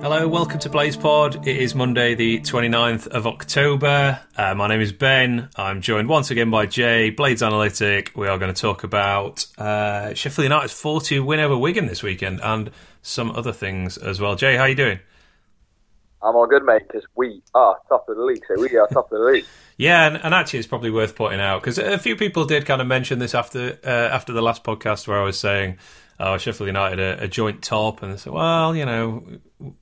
Hello, welcome to Blaze Pod. It is Monday the 29th of October. My name is Ben. I'm joined once again by Jay, Blades Analytic. We are going to talk about Sheffield United's 4-2 win over Wigan this weekend and some other things as well. Jay, how are you doing? I'm all good, mate, because we are top of the league. So we are top of the league. Yeah, and actually it's probably worth pointing out, because a few people did kind of mention this after the last podcast where I was saying, Sheffield United a joint top, and they said, well, you know,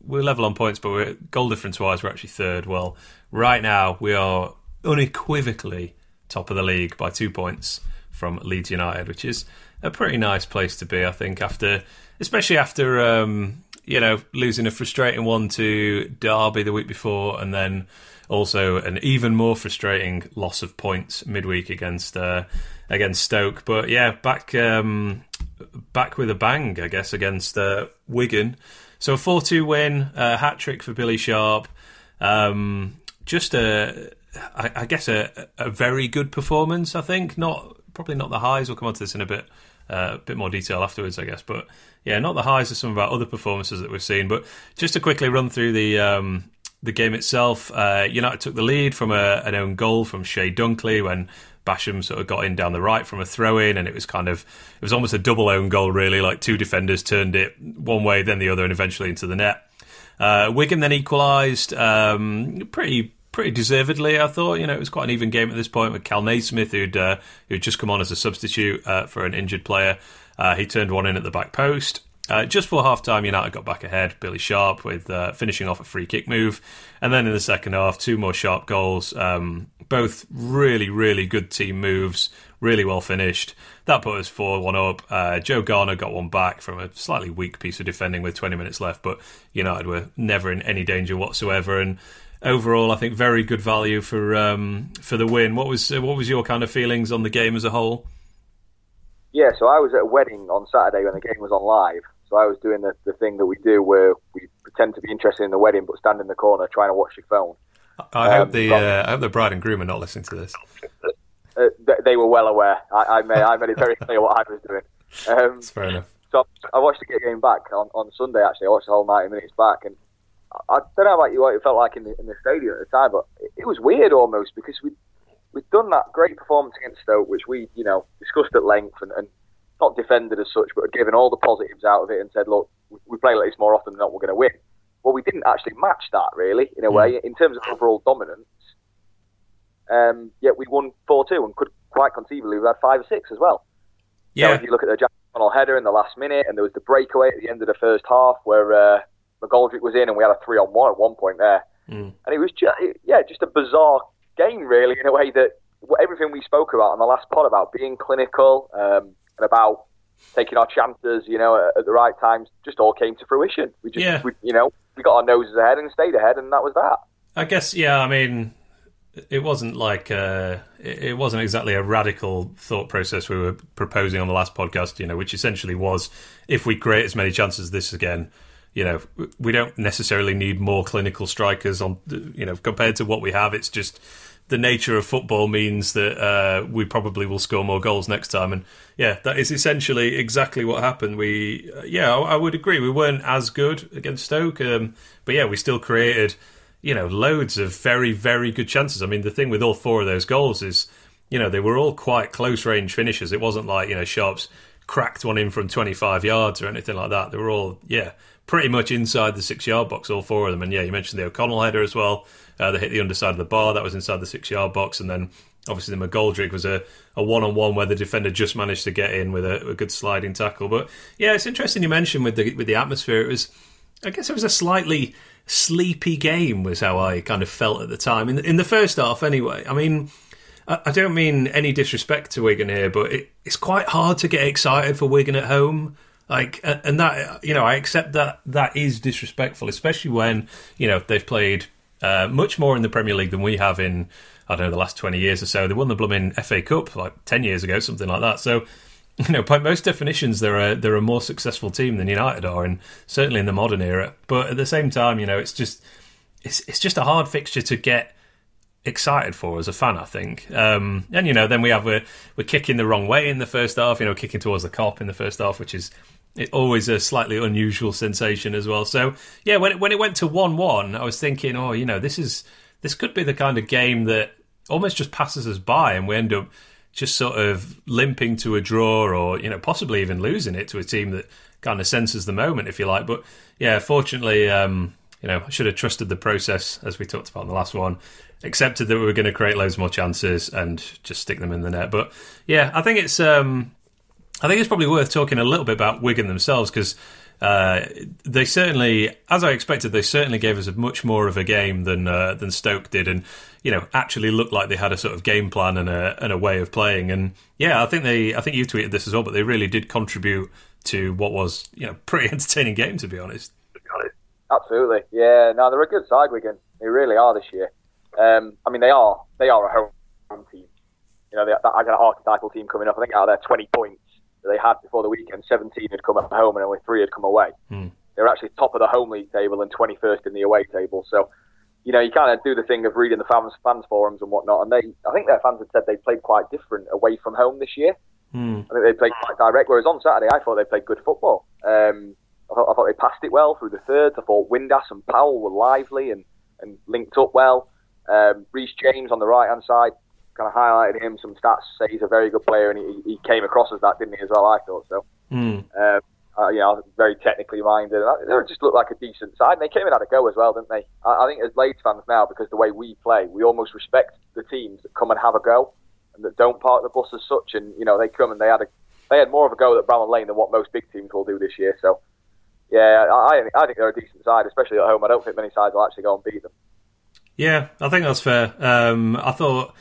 we're level on points, but we're, goal difference-wise, we're actually third. Well, right now, we are unequivocally top of the league by 2 points from Leeds United, which is a pretty nice place to be, I think, especially after, losing a frustrating one to Derby the week before, and then also an even more frustrating loss of points midweek against Stoke. But yeah, back with a bang, I guess, against Wigan. So a 4-2 win, a hat-trick for Billy Sharp. Just a very good performance, I think. Probably not the highs. We'll come on to this in a bit more detail afterwards, I guess. But yeah, not the highs of some of our other performances that we've seen. But just to quickly run through the game itself, United took the lead from an own goal from Shay Dunkley when Basham sort of got in down the right from a throw-in, and it was almost a double own goal, really, like two defenders turned it one way, then the other, and eventually into the net. Wigan then equalised pretty deservedly, I thought. You know, it was quite an even game at this point with Cal Naismith, who'd just come on as a substitute for an injured player. He turned one in at the back post. Just before half-time, United got back ahead, Billy Sharp with finishing off a free-kick move. And then in the second half, two more Sharp goals, both really, really good team moves, really well finished. That put us 4-1 up. Joe Garner got one back from a slightly weak piece of defending with 20 minutes left, but United were never in any danger whatsoever. And overall, I think very good value for the win. What was your kind of feelings on the game as a whole? Yeah, so I was at a wedding on Saturday when the game was on live. So I was doing the thing that we do where we pretend to be interested in the wedding but stand in the corner trying to watch your phone. I hope the bride and groom are not listening to this. They were well aware. I made it very clear what I was doing. That's fair enough. So I watched the game back on Sunday, actually. I watched the whole 90 minutes back. And I don't know about you, what it felt like in the stadium at the time, but it was weird almost because we'd done that great performance against Stoke, which we, discussed at length and not defended as such, but given all the positives out of it and said, look, we play like this more often than not, we're going to win. Well, we didn't actually match that, really, in a way, in terms of overall dominance. Yet we won 4-2 and could quite conceivably have had 5 or 6 as well. Yeah. Now, if you look at the Jack O'Connell header in the last minute, and there was the breakaway at the end of the first half where McGoldrick was in and we had a 3-on-1 at one point there. Mm. And it was just a bizarre game, really, in a way that everything we spoke about on the last pod about being clinical and about taking our chances, at the right times, just all came to fruition. We just, we got our noses ahead and stayed ahead, and that was that. I guess, it wasn't like it wasn't exactly a radical thought process we were proposing on the last podcast, which essentially was if we create as many chances as this again, we don't necessarily need more clinical strikers on, compared to what we have. It's just the nature of football means that we probably will score more goals next time. And yeah, that is essentially exactly what happened. I would agree. We weren't as good against Stoke. But yeah, we still created, loads of very, very good chances. I mean, the thing with all four of those goals is, they were all quite close range finishes. It wasn't like, Sharp's cracked one in from 25 yards or anything like that. They were all, pretty much inside the 6-yard box, all four of them. And yeah, you mentioned the O'Connell header as well. They hit the underside of the bar. That was inside the 6-yard box. And then obviously the McGoldrick was a one-on-one where the defender just managed to get in with a good sliding tackle. But yeah, it's interesting you mentioned with the atmosphere. I guess it was a slightly sleepy game was how I kind of felt at the time. In the first half anyway. I mean, I don't mean any disrespect to Wigan here, but it's quite hard to get excited for Wigan at home. Like, and that, I accept that is disrespectful, especially when, they've played much more in the Premier League than we have in, I don't know, the last 20 years or so. They won the blooming FA Cup like 10 years ago, something like that. So, by most definitions, they're a more successful team than United are, and certainly in the modern era. But at the same time, it's just a hard fixture to get excited for as a fan, I think. Then we're kicking the wrong way in the first half, kicking towards the cop in the first half, which is It's always a slightly unusual sensation as well. So, yeah, when it went to 1-1, I was thinking, oh, you know, this could be the kind of game that almost just passes us by and we end up just sort of limping to a draw or, you know, possibly even losing it to a team that kind of senses the moment, if you like. But, yeah, fortunately, you know, I should have trusted the process, as we talked about in the last one, accepted that we were going to create loads more chances and just stick them in the net. But, yeah, I think it's probably worth talking a little bit about Wigan themselves, because they certainly, as I expected, they certainly gave us a much more of a game than Stoke did, and, you know, actually looked like they had a sort of game plan and a way of playing. And yeah, I think you tweeted this as well, but they really did contribute to what was, you know, pretty entertaining game, to be honest. Absolutely, yeah. No, they're a good side, Wigan. They really are this year. I mean, they are a home team. You know, they got an archetypal team coming up. I think out of their 20 points they had before the weekend, 17 had come at home and only 3 had come away. They're actually top of the home league table and 21st in the away table. So, you know, you kind of do the thing of reading the fans forums and whatnot, and I think their fans had said they played quite different away from home this year. I think they played quite direct, whereas on Saturday I thought they played good football. I thought they passed it well through the thirds. I thought Windass and Powell were lively and linked up well. Reece James on the right hand side, kind of highlighted him. Some stats say he's a very good player, and he came across as that, didn't he, as well? I thought so. You know, very technically minded. They just looked like a decent side, and they came and had a go as well, didn't they? I think as Blades fans now, because the way we play, we almost respect the teams that come and have a go and that don't park the bus as such. And, you know, they come and they had more of a go at Bramall Lane than what most big teams will do this year. So, yeah, I think they're a decent side, especially at home. I don't think many sides will actually go and beat them. Yeah, I think that's fair. I thought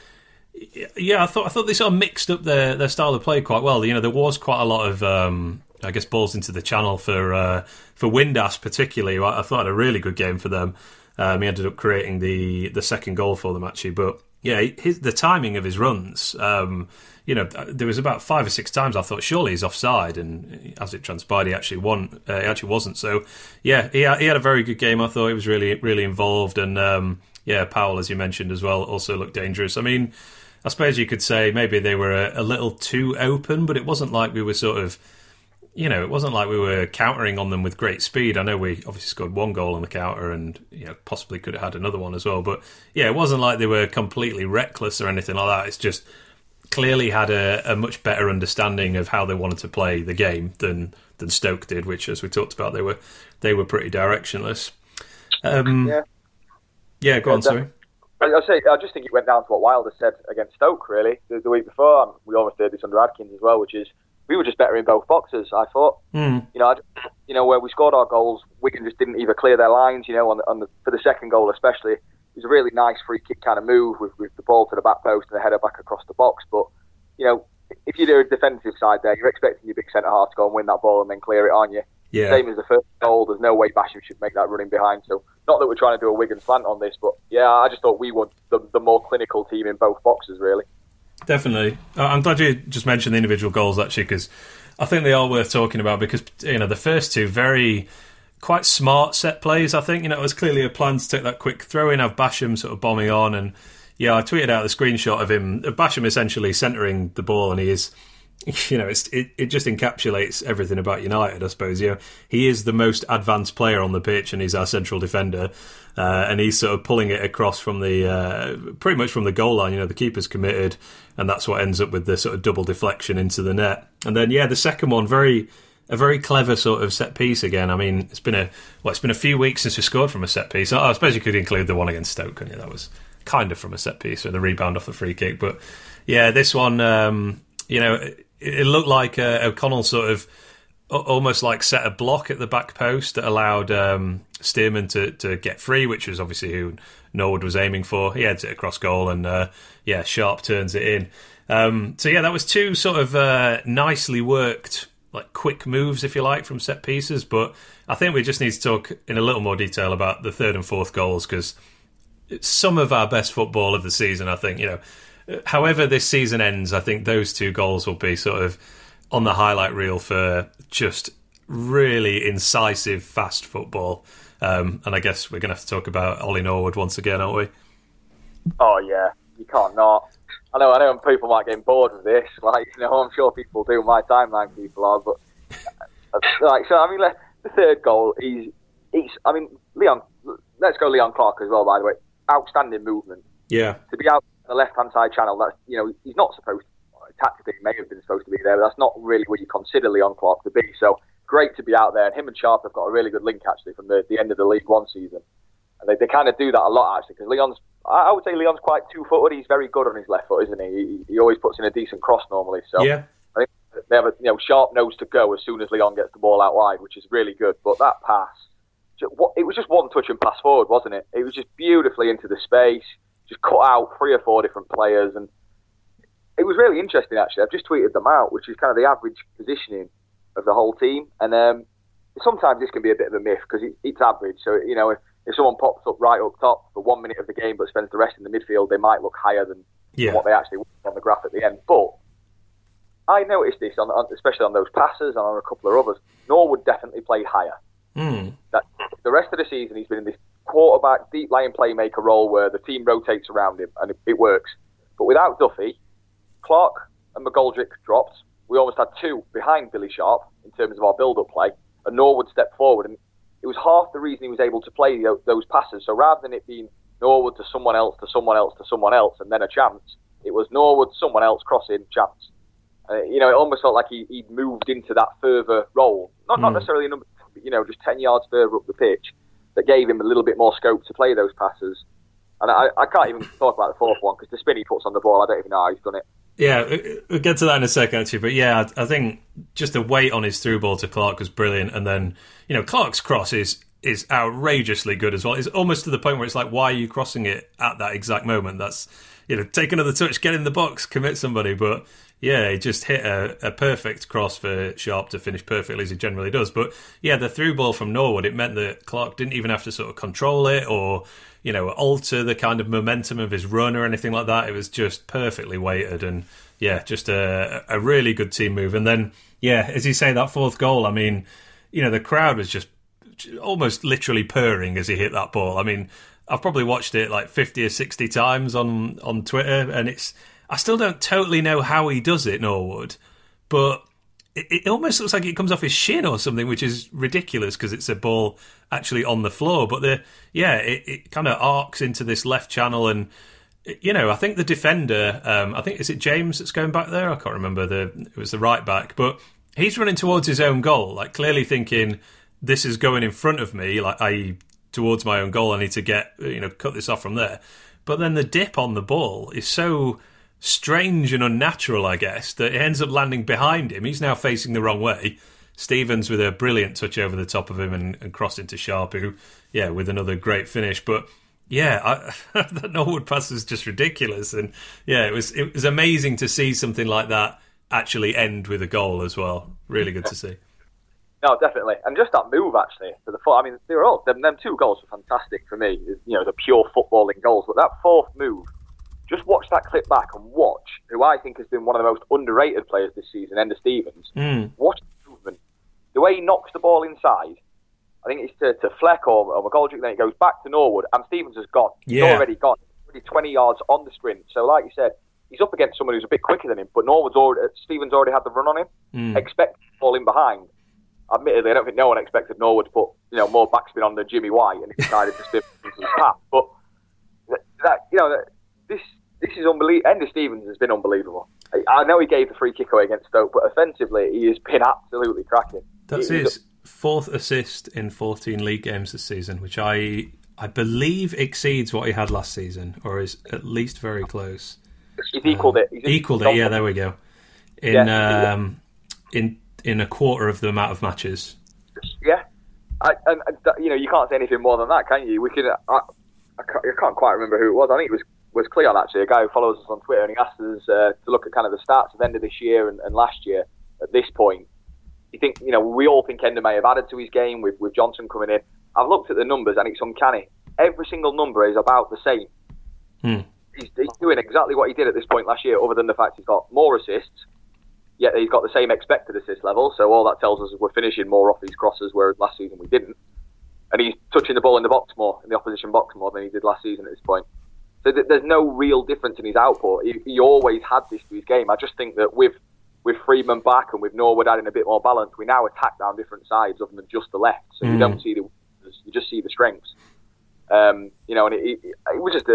they sort of mixed up their style of play quite well. You know, there was quite a lot of, I guess, balls into the channel for Windass particularly. I thought it had a really good game for them. He ended up creating the second goal for them, actually. But, yeah, the timing of his runs, you know, there was about 5 or 6 times I thought, surely he's offside. And as it transpired, he actually wasn't. So, yeah, he had a very good game. I thought he was really, really involved. And, yeah, Powell, as you mentioned as well, also looked dangerous. I mean, I suppose you could say maybe they were a little too open, but it wasn't like we were sort of, you know, it wasn't like we were countering on them with great speed. I know we obviously scored one goal on the counter and, you know, possibly could have had another one as well. But, yeah, it wasn't like they were completely reckless or anything like that. It's just clearly had a much better understanding of how they wanted to play the game than Stoke did, which, as we talked about, they were pretty directionless. Yeah, go on, sorry. I just think it went down to what Wilder said against Stoke, really, the week before. We almost did this under Adkins as well, which is we were just better in both boxes, I thought. You know, where we scored our goals, Wigan just didn't either clear their lines, you know, for the second goal especially. It was a really nice free kick kind of move with the ball to the back post and the header back across the box. But, you know, if you're a defensive side there, you're expecting your big centre-half to go and win that ball and then clear it, aren't you? Yeah. Same as the first goal, there's no way Basham should make that running behind. So, not that we're trying to do a Wigan slant on this, but yeah, I just thought we were the more clinical team in both boxes, really. Definitely. I'm glad you just mentioned the individual goals, actually, because I think they are worth talking about, because, you know, the first two quite smart set plays, I think. You know, it was clearly a plan to take that quick throw in, have Basham sort of bombing on, and yeah, I tweeted out the screenshot of him, Basham essentially centering the ball, and he is... You know, it just encapsulates everything about United, I suppose. You know, he is the most advanced player on the pitch, and he's our central defender, and he's sort of pulling it across from the pretty much from the goal line. You know, the keeper's committed, and that's what ends up with the sort of double deflection into the net. And then, yeah, the second one, a very clever sort of set piece again. I mean, it's been a few weeks since we scored from a set piece. I suppose you could include the one against Stoke, couldn't you? That was kind of from a set piece, or the rebound off the free kick. But yeah, this one. You know, it looked like O'Connell sort of almost like set a block at the back post that allowed Stearman to get free, which was obviously who Norwood was aiming for. He heads it across goal and, yeah, Sharp turns it in. So, yeah, that was two sort of nicely worked, like, quick moves, if you like, from set pieces. But I think we just need to talk in a little more detail about the third and fourth goals, because it's some of our best football of the season, I think, you know. However this season ends, I think those two goals will be sort of on the highlight reel for just really incisive, fast football. And I guess we're going to have to talk about Ollie Norwood once again, aren't we? Oh, yeah. You can't not. I know people might get bored of this. Like, you know, I'm sure people do. My timeline people are. But The third goal is, Leon. Let's go Leon Clark as well. By the way, outstanding movement. Yeah. To be out on the left hand side channel, that's he's not supposed to, tactically he may have been supposed to be there, but that's not really what you consider Leon Clark to be. So great to be out there, and him and Sharp have got a really good link actually from the end of the League One season. And they kind of do that a lot actually, because Leon's quite two-footed. He's very good on his left foot, isn't he? He always puts in a decent cross normally. So yeah. I think they have a Sharp nose to go as soon as Leon gets the ball out wide, which is really good. But that pass, it was just one touch and pass forward, wasn't it? It was just beautifully into the space, just cut out three or four different players, and it was really interesting actually. I've just tweeted them out, which is kind of the average positioning of the whole team, and sometimes this can be a bit of a myth because it's average. So if someone pops up right up top for 1 minute of the game but spends the rest in the midfield, they might look higher than what they actually were on the graph at the end. But I noticed this, especially on those passes and on a couple of others. Norwood definitely played higher. That the rest of the season, he's been in this quarterback, deep-lying playmaker role where the team rotates around him, and it works. But without Duffy, Clark and McGoldrick dropped. We almost had two behind Billy Sharp in terms of our build-up play, and Norwood stepped forward, and it was half the reason he was able to play those passes. So rather than it being Norwood to someone else, to someone else, to someone else, and then a chance, it was Norwood, someone else, crossing, chance. It almost felt like he'd moved into that further role. Not necessarily a number, just 10 yards further up the pitch, that gave him a little bit more scope to play those passes. And I can't even talk about the fourth one, because the spin he puts on the ball, I don't even know how he's done it. Yeah, we'll get to that in a second, actually. But yeah, I think just the weight on his through ball to Clark was brilliant. And then, Clark's cross is outrageously good as well. It's almost to the point where it's like, why are you crossing it at that exact moment? That's, take another touch, get in the box, commit somebody. But yeah, he just hit a perfect cross for Sharp to finish perfectly, as he generally does. But yeah, the through ball from Norwood, it meant that Clark didn't even have to sort of control it or, alter the kind of momentum of his run or anything like that. It was just perfectly weighted, and yeah, just a really good team move. And then, yeah, as you say, that fourth goal, the crowd was just almost literally purring as he hit that ball. I've probably watched it like 50 or 60 times on Twitter, and I still don't totally know how he does it, Norwood, but it almost looks like it comes off his shin or something, which is ridiculous because it's a ball actually on the floor. But it kind of arcs into this left channel, and I think the defender, is it James that's going back there? I can't remember. It was the right back, but he's running towards his own goal, like clearly thinking this is going in front of me, like I towards my own goal. I need to get cut this off from there. But then the dip on the ball is so strange and unnatural, I guess, that it ends up landing behind him. He's now facing the wrong way. Stevens with a brilliant touch over the top of him and cross into Sharp, who, with another great finish. But yeah, that Norwood pass was just ridiculous, and yeah, it was amazing to see something like that actually end with a goal as well. Really good to see. No, definitely, and just that move actually for the foot. They were all them two goals were fantastic for me. The pure footballing goals, but that fourth move. Just watch that clip back and watch who I think has been one of the most underrated players this season, Enda Stevens. Watch the movement. The way he knocks the ball inside, I think it's to Fleck or McGoldrick, then it goes back to Norwood, and Stevens has gone. Yeah. He's already gone. He's 20 yards on the sprint. So like you said, he's up against someone who's a bit quicker than him, but Stevens already had the run on him. Expect to fall in behind. Admittedly, I don't think no one expected Norwood to put more backspin on than Jimmy White, and he decided to spin into his path. But This is unbelievable. Enda Stevens has been unbelievable. I know he gave the free kick away against Stoke, but offensively, he has been absolutely cracking. That's his fourth assist in 14 league games this season, which I believe exceeds what he had last season, or is at least very close. He's equalled it. Yeah, there we go. In a quarter of the amount of matches. Yeah. You can't say anything more than that, can you? I can't quite remember who it was. I think it was Cleon, actually, a guy who follows us on Twitter, and he asked us to look at kind of the stats of Enda this year and last year at this point. You think, we all think Enda may have added to his game with Johnson coming in. I've looked at the numbers, and it's uncanny. Every single number is about the same. He's doing exactly what he did at this point last year, other than the fact he's got more assists, yet he's got the same expected assist level, so all that tells us is we're finishing more off these crosses, whereas last season we didn't. And he's touching the ball in the box more, in the opposition box more than he did last season at this point. So there's no real difference in his output. He always had this to his game. I just think that with with Freeman back and with Norwood adding a bit more balance, we now attack down different sides other than just the left. So you don't see the weaknesses, you just see the strengths. You know, and it was just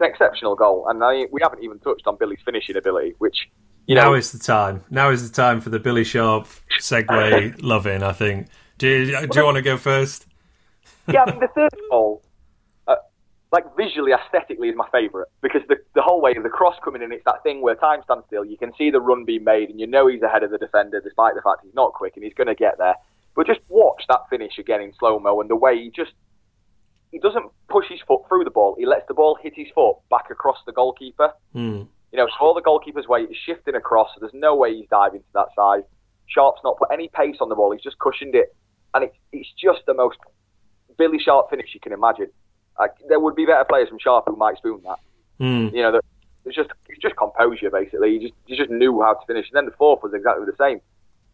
an exceptional goal. And we haven't even touched on Billy's finishing ability, which now is the time. Now is the time for the Billy Sharp segue. Loving, I think. Do you want to go first? Yeah, I mean, the third goal, like visually, aesthetically, is my favourite, because the whole way of the cross coming in, it's that thing where time stands still. You can see the run being made, and you know he's ahead of the defender, despite the fact he's not quick, and he's going to get there. But just watch that finish again in slow mo, and the way he doesn't push his foot through the ball. He lets the ball hit his foot back across the goalkeeper. You know, so all the goalkeeper's weight is shifting across, so there's no way he's diving to that side. Sharp's not put any pace on the ball. He's just cushioned it. And it's just the most Billy Sharp finish you can imagine. Like, there would be better players from Sharp who might spoon that. You know, it's just composure, basically. He just knew how to finish. And then the fourth was exactly the same.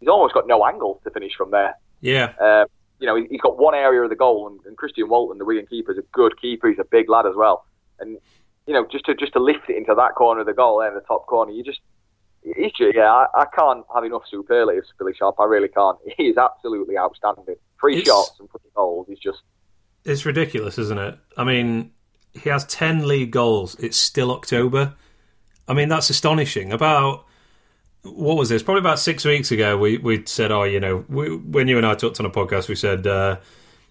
He's almost got no angle to finish from there. Yeah. You know, he's got one area of the goal, and Christian Walton, the Wigan keeper, is a good keeper. He's a big lad as well. And, you know, just to lift it into that corner of the goal, in the top corner, I can't have enough superlatives for Billy Sharp. I really can't. He is absolutely outstanding. Three shots and 3 goals. He's just... It's ridiculous, isn't it? I mean, he has 10 league goals. It's still October. I mean, that's astonishing. About... What was this? Probably about 6 weeks ago, we said, when you and I talked on a podcast, we said,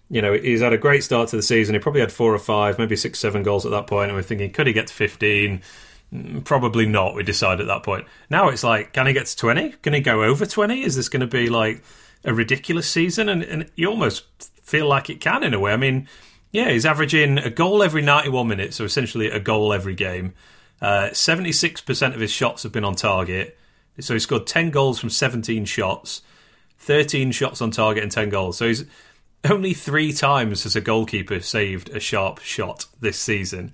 he's had a great start to the season. He probably had 4 or 5, maybe 6, 7 goals at that point. And we're thinking, could he get to 15? Probably not, we decided at that point. Now it's like, can he get to 20? Can he go over 20? Is this going to be like a ridiculous season? And you almost feel like it can, in a way. I mean, yeah, he's averaging a goal every 91 minutes, so essentially a goal every game. 76% of his shots have been on target. So he scored 10 goals from 17 shots, 13 shots on target and 10 goals. So he's only 3 times as a goalkeeper saved a Sharp shot this season.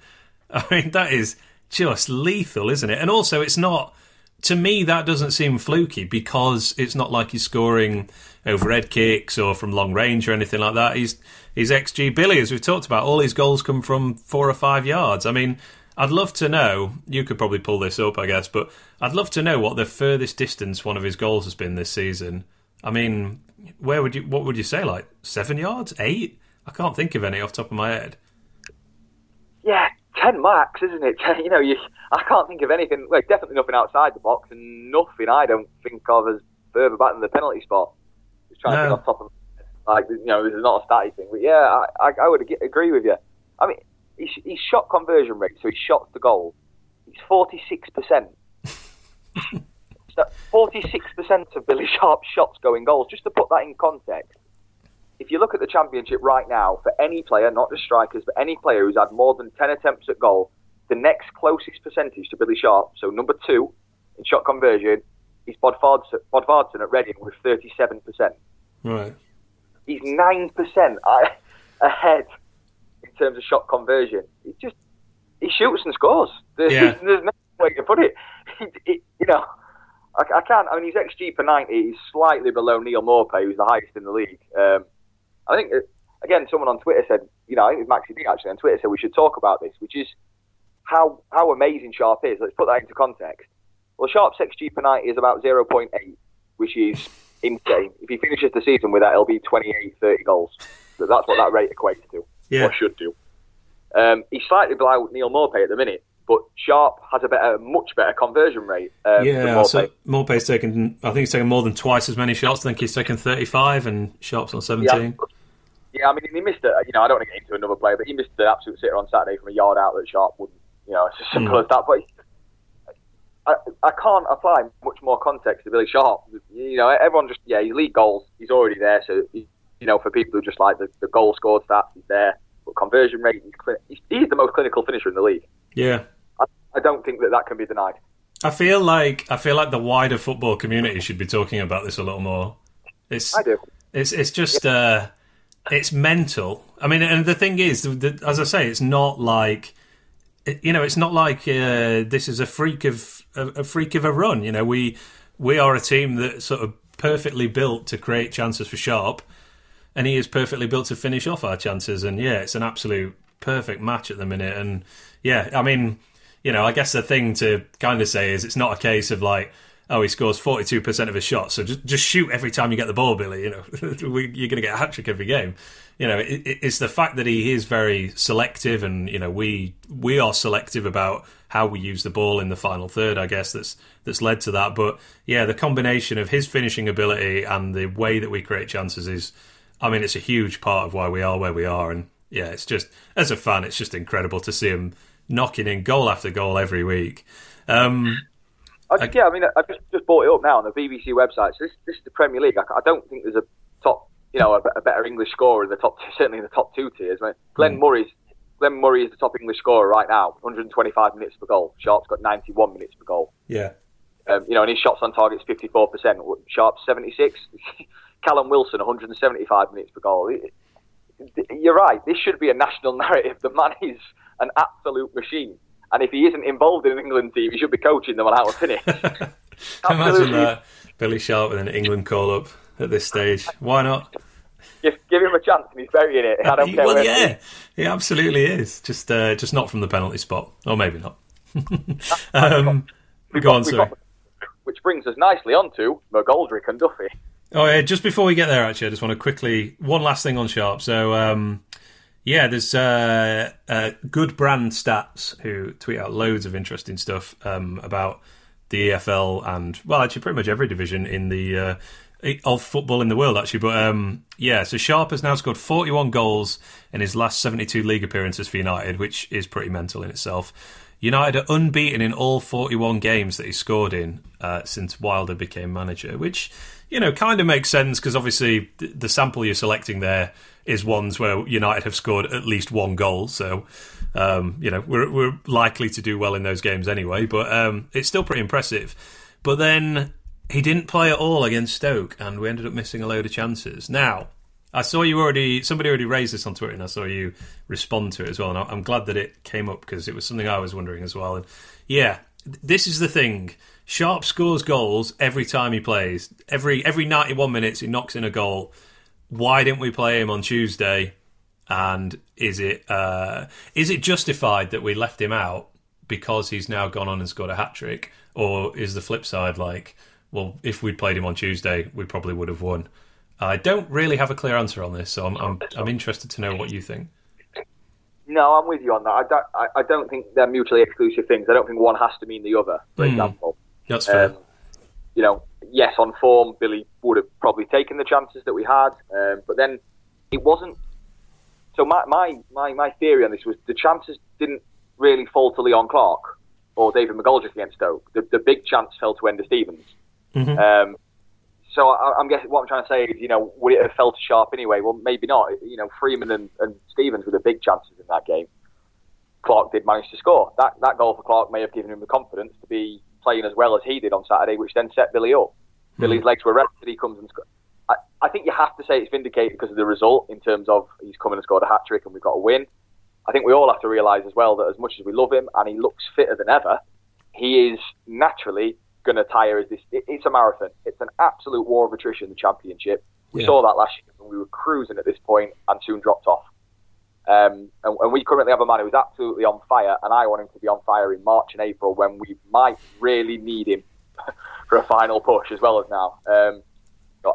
I mean, that is just lethal, isn't it? And also, it's not... To me, that doesn't seem fluky, because it's not like he's scoring overhead kicks or from long range or anything like that. He's XG Billy, as we've talked about. All his goals come from 4 or 5 yards. I mean... I'd love to know, you could probably pull this up, I guess, but I'd love to know what the furthest distance one of his goals has been this season. I mean, what would you say, like 7 yards, 8? I can't think of any off the top of my head. Yeah, 10 max, isn't it? You know, I can't think of anything, well, definitely nothing outside the box, and nothing I don't think of as further back than the penalty spot. Just trying to think off the top of my head. Like, you know, this is not a statty thing, but yeah, I would agree with you. I mean, his shot conversion rate, so his shots to goal, it's 46%. 46% of Billy Sharp's shots go in goals. Just to put that in context, if you look at the Championship right now, for any player, not just strikers, but any player who's had more than 10 attempts at goal, the next closest percentage to Billy Sharp, so number 2 in shot conversion, is Bodvarsson at Reading with 37%. Right. He's 9% ahead in terms of shot conversion. He shoots and scores. There's no way to put it. I can't. I mean, his XG per 90 is slightly below Neil Maupay, who's the highest in the league. I think, again, someone on Twitter said, I think it was Maxi D actually on Twitter said we should talk about this, which is how amazing Sharp is. Let's put that into context. Well, Sharp's XG per 90 is about 0.8, which is insane. If he finishes the season with that, it'll be 28, 30 goals. So that's what that rate equates to. Yeah. Or should do. He's slightly below Neil Maupay at the minute, but Sharp has a much better conversion rate. Than Maupay. So Maupay's taken, I think he's taken more than twice as many shots. I think he's taken 35, and Sharp's on 17. Yeah, I mean, he missed it. I don't want to get into another player, but he missed an absolute sitter on Saturday from a yard out that Sharp wouldn't. It's as simple as that. But I can't apply much more context to Billy Sharp. Everyone just his league goals, he's already there, so. For people who just like the goal scored stats, he's there. But conversion rate, he's the most clinical finisher in the league. Yeah, I don't think that can be denied. I feel like the wider football community should be talking about this a little more. I do. It's just it's mental. I mean, and the thing is, as I say, it's not like it's not like this is a freak of a run. We are a team that's sort of perfectly built to create chances for Sharp. And he is perfectly built to finish off our chances. And, it's an absolute perfect match at the minute. And, I guess the thing to kind of say is it's not a case of, like, he scores 42% of his shots, so just shoot every time you get the ball, Billy. You know, you're going to get a hat-trick every game. You know, it's the fact that he is very selective, and, you know, we are selective about how we use the ball in the final third, I guess, that's led to that. But, yeah, the combination of his finishing ability and the way that we create chances is, I mean, it's a huge part of why we are where we are. And, yeah, it's just, as a fan, it's just incredible to see him knocking in goal after goal every week. I just brought it up now on the BBC website. So this is the Premier League. I don't think there's a top, you know, a better English scorer in the top, certainly in the top two tiers. I mean, Glenn Murray is the top English scorer right now, 125 minutes per goal. Sharp's got 91 minutes per goal. Yeah, you know, and his shots on target's 54%. Sharp's 76. Callum Wilson 175 minutes per goal. You're right. This should be a national narrative. The man is an absolute machine. And if he isn't involved in an England team, he should be coaching them on how to finish. Imagine that. Billy Sharp with an England call-up at this stage. Why not? Give him a chance and he's burying it. I don't care. Well, yeah, he absolutely is. Just not from the penalty spot. Or maybe not. Which brings us nicely on to McGoldrick and Duffy. Oh, yeah, just before we get there, actually, I just want to quickly... One last thing on Sharp. So... yeah, there's Good Brand Stats, who tweet out loads of interesting stuff about the EFL and, well, actually pretty much every division in the of football in the world, actually. But, yeah, so Sharp has now scored 41 goals in his last 72 league appearances for United, which is pretty mental in itself. United are unbeaten in all 41 games that he scored in since Wilder became manager, which... You know, kind of makes sense, because obviously the sample you're selecting there is ones where United have scored at least one goal. So, you know, we're likely to do well in those games anyway. But it's still pretty impressive. But then he didn't play at all against Stoke, and we ended up missing a load of chances. Now, I saw you already... Somebody already raised this on Twitter, and I saw you respond to it as well. And I'm glad that it came up, because it was something I was wondering as well. And yeah, this is the thing. Sharp scores goals every time he plays. Every 91 minutes he knocks in a goal. Why didn't we play him on Tuesday? And is it justified that we left him out because he's now gone on and scored a hat-trick? Or is the flip side like, well, if we'd played him on Tuesday, we probably would have won? I don't really have a clear answer on this, so I'm interested to know what you think. No, I'm with you on that. I don't think they're mutually exclusive things. I don't think one has to mean the other, for example. That's fair. You know, yes, on form, Billy would have probably taken the chances that we had, but then it wasn't. So my theory on this was the chances didn't really fall to Leon Clark or David McGoldrick against Stoke. The big chance fell to Enda Stevens. Mm-hmm. So I'm guessing what I'm trying to say is, you know, would it have fell to Sharp anyway? Well, maybe not. You know, Freeman and Stevens were the big chances in that game. Clark did manage to score. That goal for Clark may have given him the confidence to be playing as well as he did on Saturday, which then set Billy up. Mm-hmm. Billy's legs were rested. He comes and scores. I think you have to say it's vindicated because of the result in terms of he's come and scored a hat-trick and we've got a win. I think we all have to realise as well that as much as we love him and he looks fitter than ever, he is naturally going to tire. It's a marathon. It's an absolute war of attrition, the Championship. We saw that last year when we were cruising at this point and soon dropped off. And we currently have a man who's absolutely on fire, and I want him to be on fire in March and April when we might really need him for a final push as well as now.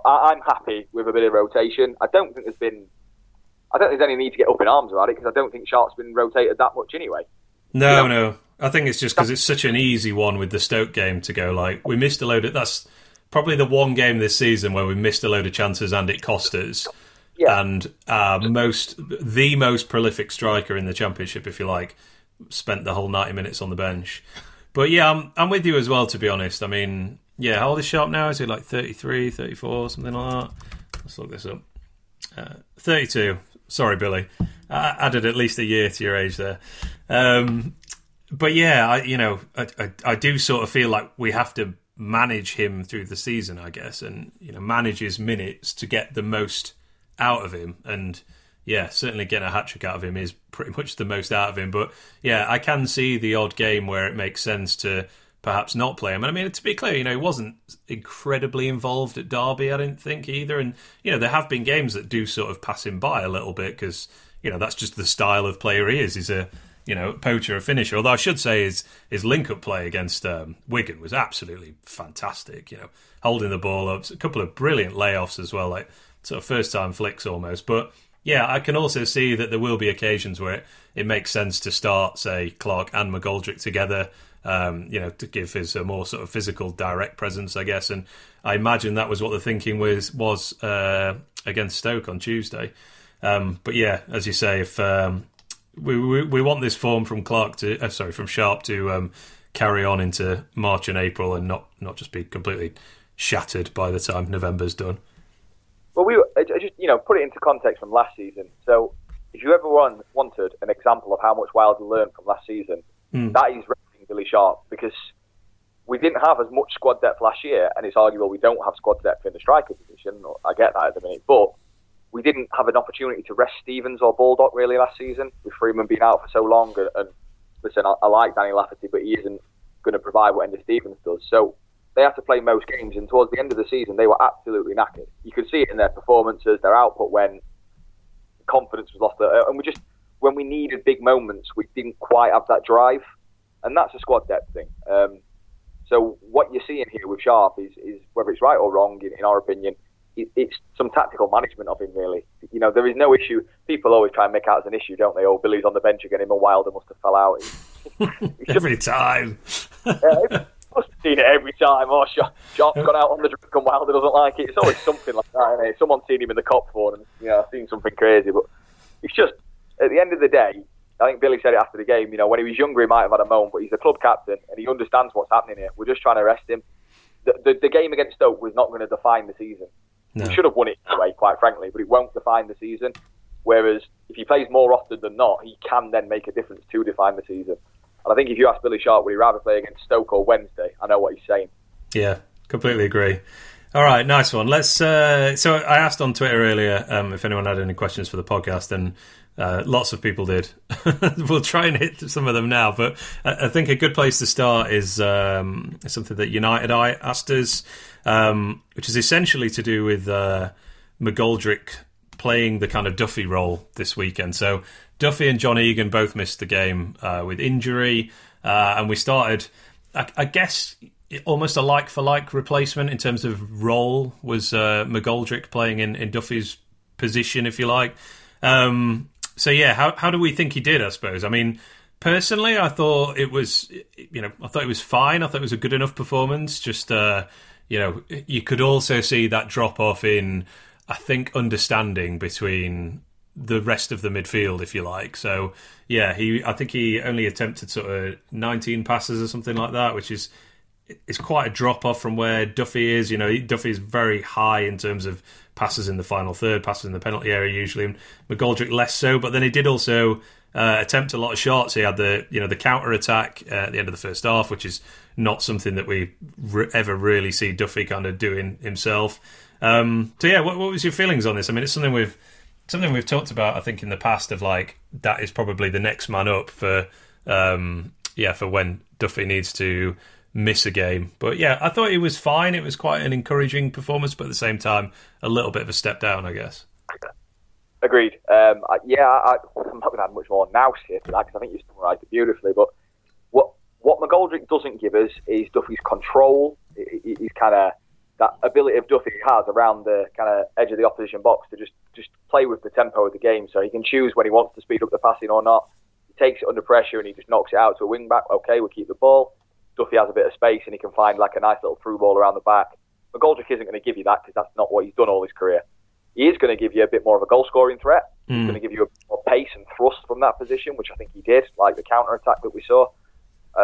I'm happy with a bit of rotation. I don't think there's any need to get up in arms about it, because I don't think Sharp's been rotated that much anyway. No, you know? No. I think it's just because it's such an easy one with the Stoke game to go like, we missed a load of... That's probably the one game this season where we missed a load of chances and it cost us. Yeah. And the most prolific striker in the Championship, if you like, spent the whole 90 minutes on the bench. But yeah, I'm with you as well, to be honest. I mean, yeah, how old is Sharp now? Is he like 33, 34, something like that? Let's look this up. 32. Sorry, Billy. I added at least a year to your age there. But yeah, I do sort of feel like we have to manage him through the season, I guess, and you know, manage his minutes to get the most out of him. And yeah, certainly getting a hat-trick out of him is pretty much the most out of him. But yeah, I can see the odd game where it makes sense to perhaps not play him. And I mean, to be clear, you know, he wasn't incredibly involved at Derby, I didn't think either. And you know, there have been games that do sort of pass him by a little bit because you know that's just the style of player he is. He's a poacher of finisher. Although I should say his link-up play against Wigan was absolutely fantastic, holding the ball up. A couple of brilliant layoffs as well, like sort of first-time flicks almost. But, yeah, I can also see that there will be occasions where it makes sense to start, say, Clark and McGoldrick together, to give his a more sort of physical direct presence, I guess. And I imagine that was what the thinking was against Stoke on Tuesday. But yeah, as you say, if we want this form from Sharp to carry on into March and April, and not just be completely shattered by the time November's done. Well, I just put it into context from last season. So, if you ever wanted an example of how much Wilder learned from last season, that is Billy Sharp, because we didn't have as much squad depth last year, and it's arguable we don't have squad depth in the striker position. I get that at the minute, but we didn't have an opportunity to rest Stevens or Baldock really last season, with Freeman being out for so long. And listen, I like Danny Lafferty, but he isn't going to provide what Enda Stevens does. So they have to play most games, and towards the end of the season, they were absolutely knackered. You could see it in their performances, their output when confidence was lost. And when we needed big moments, we didn't quite have that drive. And that's a squad depth thing. So what you're seeing here with Sharp is whether it's right or wrong, in our opinion, it's some tactical management of him, really. There is no issue. People always try and make out as an issue, don't they? Oh, Billy's on the bench again, him and Wilder must have fell out. Every time. Must have seen it every time. Oh, Sharp's gone out on the drink and Wilder doesn't like it. It's always something like that, isn't it? Someone's seen him in the cop for and seen something crazy. But it's just, at the end of the day, I think Billy said it after the game, when he was younger he might have had a moan, but he's the club captain and he understands what's happening here. We're just trying to rest him. The game against Stoke was not going to define the season. No. We should have won it anyway, quite frankly, but it won't define the season. Whereas if he plays more often than not, he can then make a difference to define the season. And I think if you ask Billy Sharp, would he rather play against Stoke or Wednesday? I know what he's saying. Yeah, completely agree. All right, nice one. Let's. So I asked on Twitter earlier if anyone had any questions for the podcast, and lots of people did. We'll try and hit some of them now, but I think a good place to start is something that United Eye asked us, which is essentially to do with McGoldrick playing the kind of Duffy role this weekend. So Duffy and John Egan both missed the game with injury, and we started, I guess... almost a like-for-like replacement in terms of role was McGoldrick playing in Duffy's position, if you like. So, yeah, how do we think he did, I suppose? I mean, personally, I thought it was, I thought it was fine. I thought it was a good enough performance. Just, you could also see that drop-off in, I think, understanding between the rest of the midfield, if you like. So, yeah, I think he only attempted sort of 19 passes or something like that, which is... it's quite a drop-off from where Duffy is. Duffy is very high in terms of passes in the final third, passes in the penalty area usually, and McGoldrick less so. But then he did also attempt a lot of shots. He had the counter-attack at the end of the first half, which is not something that we ever really see Duffy kind of doing himself. So, yeah, what was your feelings on this? I mean, it's something we've talked about, I think, in the past of, like, that is probably the next man up for when Duffy needs to... miss a game. But yeah, I thought it was fine. It was quite an encouraging performance, but at the same time a little bit of a step down, I guess. Agreed. I'm not going to add much more now here to that, because I think you summarised it beautifully. But what McGoldrick doesn't give us is Duffy's control. He's kind of that ability of Duffy has around the kind of edge of the opposition box to just play with the tempo of the game, so he can choose when he wants to speed up the passing or not. He takes it under pressure and he just knocks it out to a wing back. Okay, we'll keep the ball. Duffy has a bit of space and he can find like a nice little through ball around the back. McGoldrick isn't going to give you that, because that's not what he's done all his career. He is going to give you a bit more of a goal-scoring threat. He's going to give you a bit more pace and thrust from that position, which I think he did, like the counter-attack that we saw.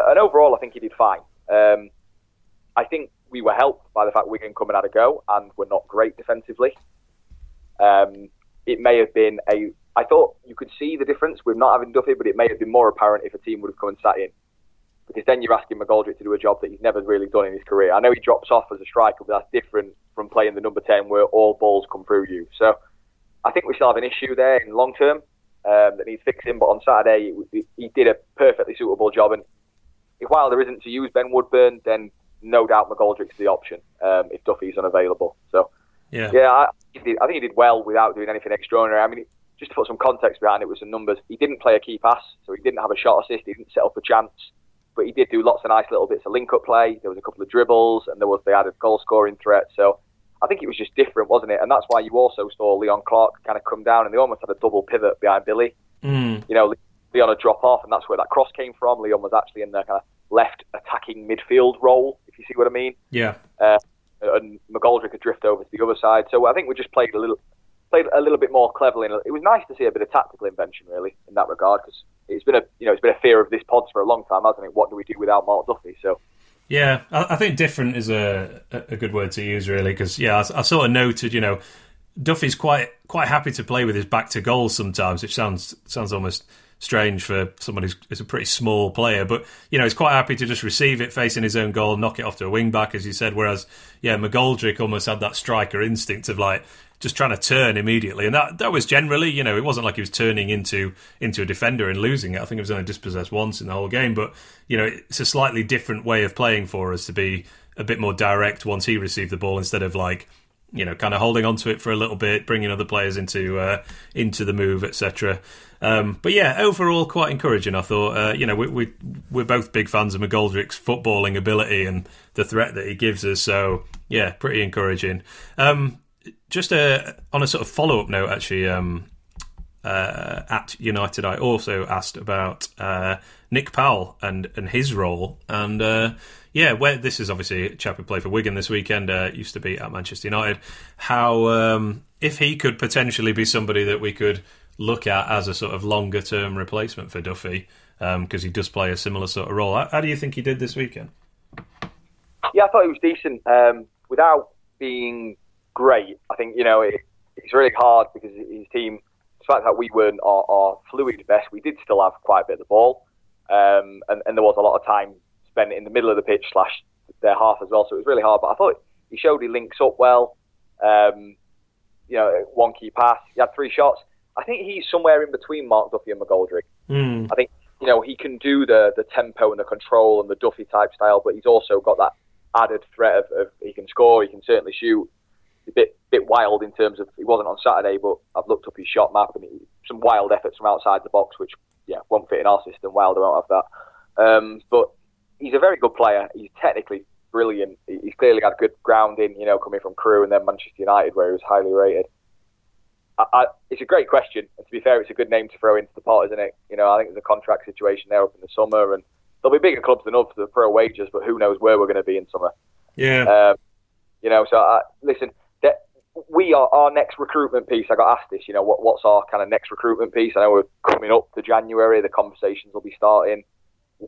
And overall, I think he did fine. I think we were helped by the fact Wigan come and had a go, and we're not great defensively. It may have been I thought you could see the difference with not having Duffy, but it may have been more apparent if a team would have come and sat in. Because then you're asking McGoldrick to do a job that he's never really done in his career. I know he drops off as a striker, but that's different from playing the number 10 where all balls come through you. So I think we still have an issue there in long term that needs fixing. But on Saturday, he did a perfectly suitable job. And if Wilder isn't to use Ben Woodburn, then no doubt McGoldrick's the option if Duffy's unavailable. So, yeah, I think he did well without doing anything extraordinary. I mean, just to put some context behind it with some numbers, he didn't play a key pass, so he didn't have a shot assist, he didn't set up a chance, but he did do lots of nice little bits of link-up play. There was a couple of dribbles, and there was the added goal-scoring threat. So I think it was just different, wasn't it? And that's why you also saw Leon Clark kind of come down, and they almost had a double pivot behind Billy. Mm. You know, Leon would drop off, and that's where that cross came from. Leon was actually in the kind of left attacking midfield role, if you see what I mean. Yeah. And McGoldrick would drift over to the other side. So I think we just played a little bit more cleverly. And it was nice to see a bit of tactical invention, really, in that regard, because it's been a fear of this pod for a long time, hasn't it? What do we do without Mark Duffy? So. Yeah, I think different is a good word to use, really, because I sort of noted, Duffy's quite happy to play with his back to goal sometimes, which sounds almost strange for someone who's a pretty small player, but he's quite happy to just receive it facing his own goal, knock it off to a wing back, as you said. Whereas, McGoldrick almost had that striker instinct of like just trying to turn immediately, and that was generally, it wasn't like he was turning into a defender and losing it. I think it was only dispossessed once in the whole game, but it's a slightly different way of playing for us to be a bit more direct once he received the ball, instead of like kind of holding on to it for a little bit, bringing other players into the move, etc. But yeah, overall quite encouraging, I thought. We're both big fans of McGoldrick's footballing ability and the threat that he gives us. So yeah, pretty encouraging. On a sort of follow-up note, actually, at United, I also asked about Nick Powell and his role. And this is obviously a chap who played for Wigan this weekend, used to be at Manchester United. How, if he could potentially be somebody that we could look at as a sort of longer-term replacement for Duffy, because he does play a similar sort of role. How do you think he did this weekend? Yeah, I thought he was decent. Without being great, I think, it's really hard because his team, despite that we weren't our fluid best, we did still have quite a bit of the ball. And there was a lot of time spent in the middle of the pitch / their half as well, so it was really hard. But I thought he showed he links up well. One key pass. He had 3 shots. I think he's somewhere in between Mark Duffy and McGoldrick. Mm. I think, he can do the tempo and the control and the Duffy-type style, but he's also got that added threat of he can score, he can certainly shoot. A bit wild in terms of, he wasn't on Saturday, but I've looked up his shot map, and some wild efforts from outside the box, which won't fit in our system. Wilder won't have that. But he's a very good player. He's technically brilliant. He's clearly had good grounding, coming from Crewe and then Manchester United, where he was highly rated. It's a great question, and to be fair, it's a good name to throw into the pot, isn't it? I think there's a contract situation there up in the summer, and there'll be bigger clubs than us to throw wages, but who knows where we're going to be in summer. Yeah. Listen, we are our next recruitment piece. I got asked this, what's our kind of next recruitment piece? I know we're coming up to January. The conversations will be starting.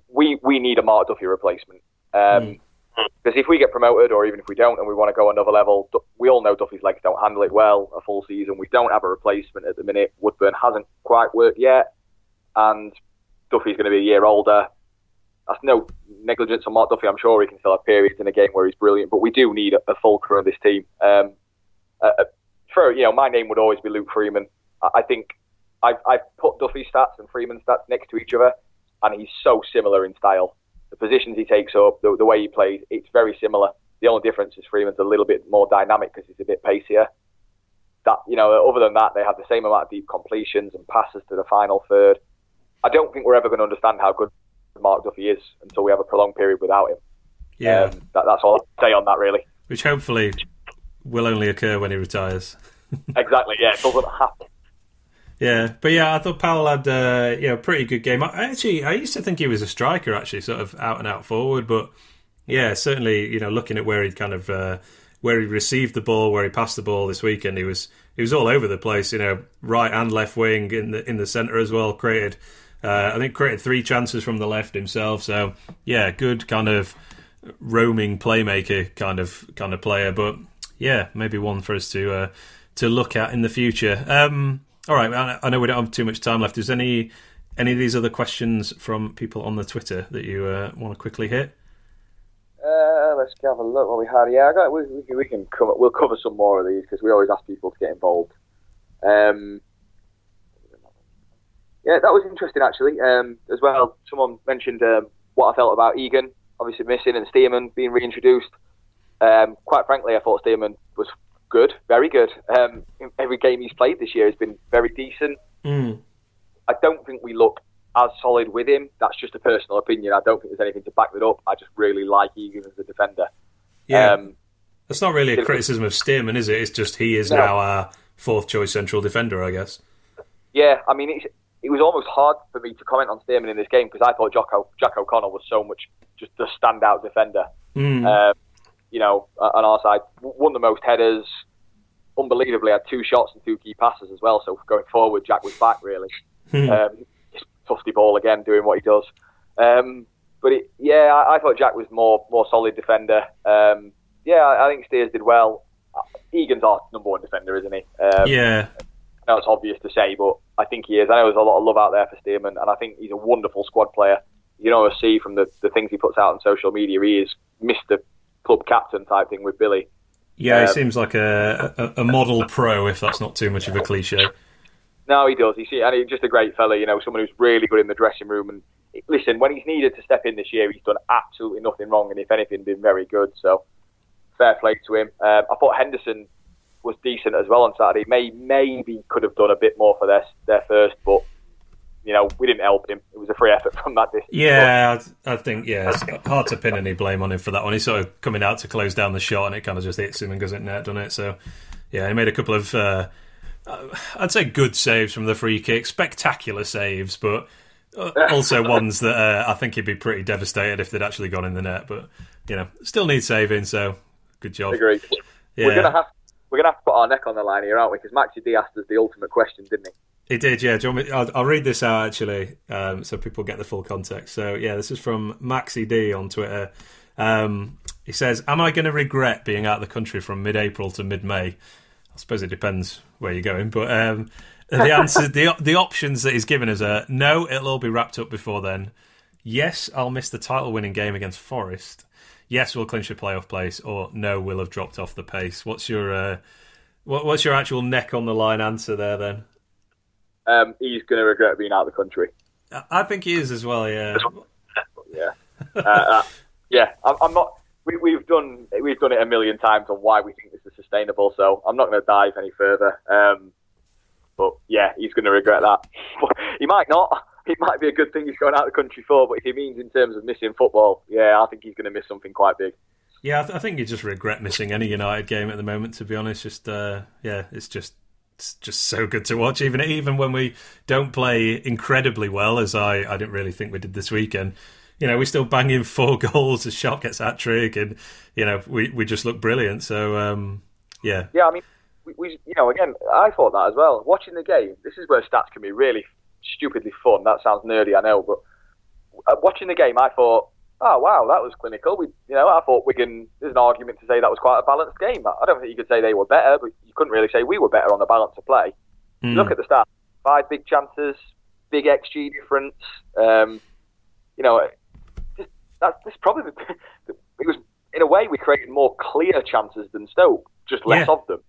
We need a Mark Duffy replacement. Because if we get promoted, or even if we don't, and we want to go another level, we all know Duffy's legs don't handle it well a full season. We don't have a replacement at the minute. Woodburn hasn't quite worked yet, and Duffy's going to be a year older. That's no negligence on Mark Duffy. I'm sure he can still have periods in a game where he's brilliant, but we do need a fulcrum of this team. My name would always be Luke Freeman. I think I've put Duffy's stats and Freeman's stats next to each other, and he's so similar in style. The positions he takes up, the way he plays, it's very similar. The only difference is Freeman's a little bit more dynamic because he's a bit pacier. That, other than that, they have the same amount of deep completions and passes to the final third. I don't think we're ever going to understand how good Mark Duffy is until we have a prolonged period without him. Yeah, that's all I'll say on that, really. Which hopefully will only occur when he retires. Exactly, yeah, it doesn't happen. Yeah, but yeah, I thought Powell had a pretty good game. I used to think he was a striker, actually, sort of out and out forward, but yeah, certainly, looking at where he kind of where he received the ball, where he passed the ball this weekend, he was all over the place, right and left wing, in the centre as well, created 3 chances from the left himself. So yeah, good kind of roaming playmaker kind of player, but yeah, maybe one for us to look at in the future. All right, I know we don't have too much time left. Is any of these other questions from people on the Twitter that you want to quickly hit? Let's have a look what we had. Yeah, we'll cover some more of these because we always ask people to get involved. Yeah, that was interesting, actually. As well, someone mentioned what I felt about Egan, obviously missing, and Stearman being reintroduced. Quite frankly, I thought Stearman was good, very good. Every game he's played this year has been very decent. I don't think we look as solid with him. That's just a personal opinion. I don't think there's anything to back that up. I just really like Egan as a defender. Yeah. That's not really a criticism of Stearman, is it? It's just he is now our fourth choice central defender, I guess. Yeah, I mean, it was almost hard for me to comment on Stearman in this game because I thought Jack O'Connell was so much just the standout defender. You know, on our side, won the most headers. Unbelievably, had 2 shots and 2 key passes as well. So going forward, Jack was back really. Just tufty ball again, doing what he does. But I thought Jack was more solid defender. I think Steers did well. Egan's our number one defender, isn't he? I know it's obvious to say, but I think he is. I know there's a lot of love out there for Stearman, and I think he's a wonderful squad player. You know, I see from the things he puts out on social media, he is Mr. Club captain type thing with Billy. Yeah, he seems like a model pro, if that's not too much of a cliche. No, he does. And he's just a great fella, you know, someone who's really good in the dressing room. And listen, when he's needed to step in this year, he's done absolutely nothing wrong, and if anything, been very good. So fair play to him. I thought Henderson was decent as well on Saturday. Maybe could have done a bit more for their first, but you know, we didn't help him. It was a free effort from that distance. Yeah, I think, it's hard to pin any blame on him for that one. He's sort of coming out to close down the shot and it kind of just hits him and goes in net, doesn't it? So, yeah, he made a couple of, I'd say good saves from the free kick, spectacular saves, but also ones that I think he'd be pretty devastated if they'd actually gone in the net. But, you know, still needs saving, so good job. Agreed. Yeah. We're going to have to put our neck on the line here, aren't we? Because Maxi D asked us the ultimate question, didn't he? It did, yeah. I'll read this out, actually, so people get the full context. So, yeah, this is from Maxi D on Twitter. He says, am I going to regret being out of the country from mid-April to mid-May? I suppose it depends where you're going. But the answer, the options that he's given us are, no, it'll all be wrapped up before then. Yes, I'll miss the title-winning game against Forest. Yes, we'll clinch a playoff place. Or, no, we'll have dropped off the pace. What's your actual neck-on-the-line answer there, then? He's going to regret being out of the country. I think he is as well. Yeah, yeah, I'm not. We've done it a million times on why we think this is sustainable. So I'm not going to dive any further. But yeah, he's going to regret that. He might not. It might be a good thing he's going out of the country for. But if he means in terms of missing football, yeah, I think he's going to miss something quite big. Yeah, I think you just regret missing any United game at the moment. To be honest, It's just so good to watch, even when we don't play incredibly well, as I didn't really think we did this weekend. You know, we're still banging 4 goals, a shot gets hat-trick, and, you know, we just look brilliant. So, yeah. Yeah, I mean, we you know, again, I thought that as well. Watching the game, this is where stats can be really stupidly fun. That sounds nerdy, I know, but watching the game, I thought, oh, wow, that was clinical. I thought Wigan, there's an argument to say that was quite a balanced game. I don't think you could say they were better, but you couldn't really say we were better on the balance of play. Look at the stats. 5 big chances, big XG difference. It was, in a way, we created more clear chances than Stoke, just less of them,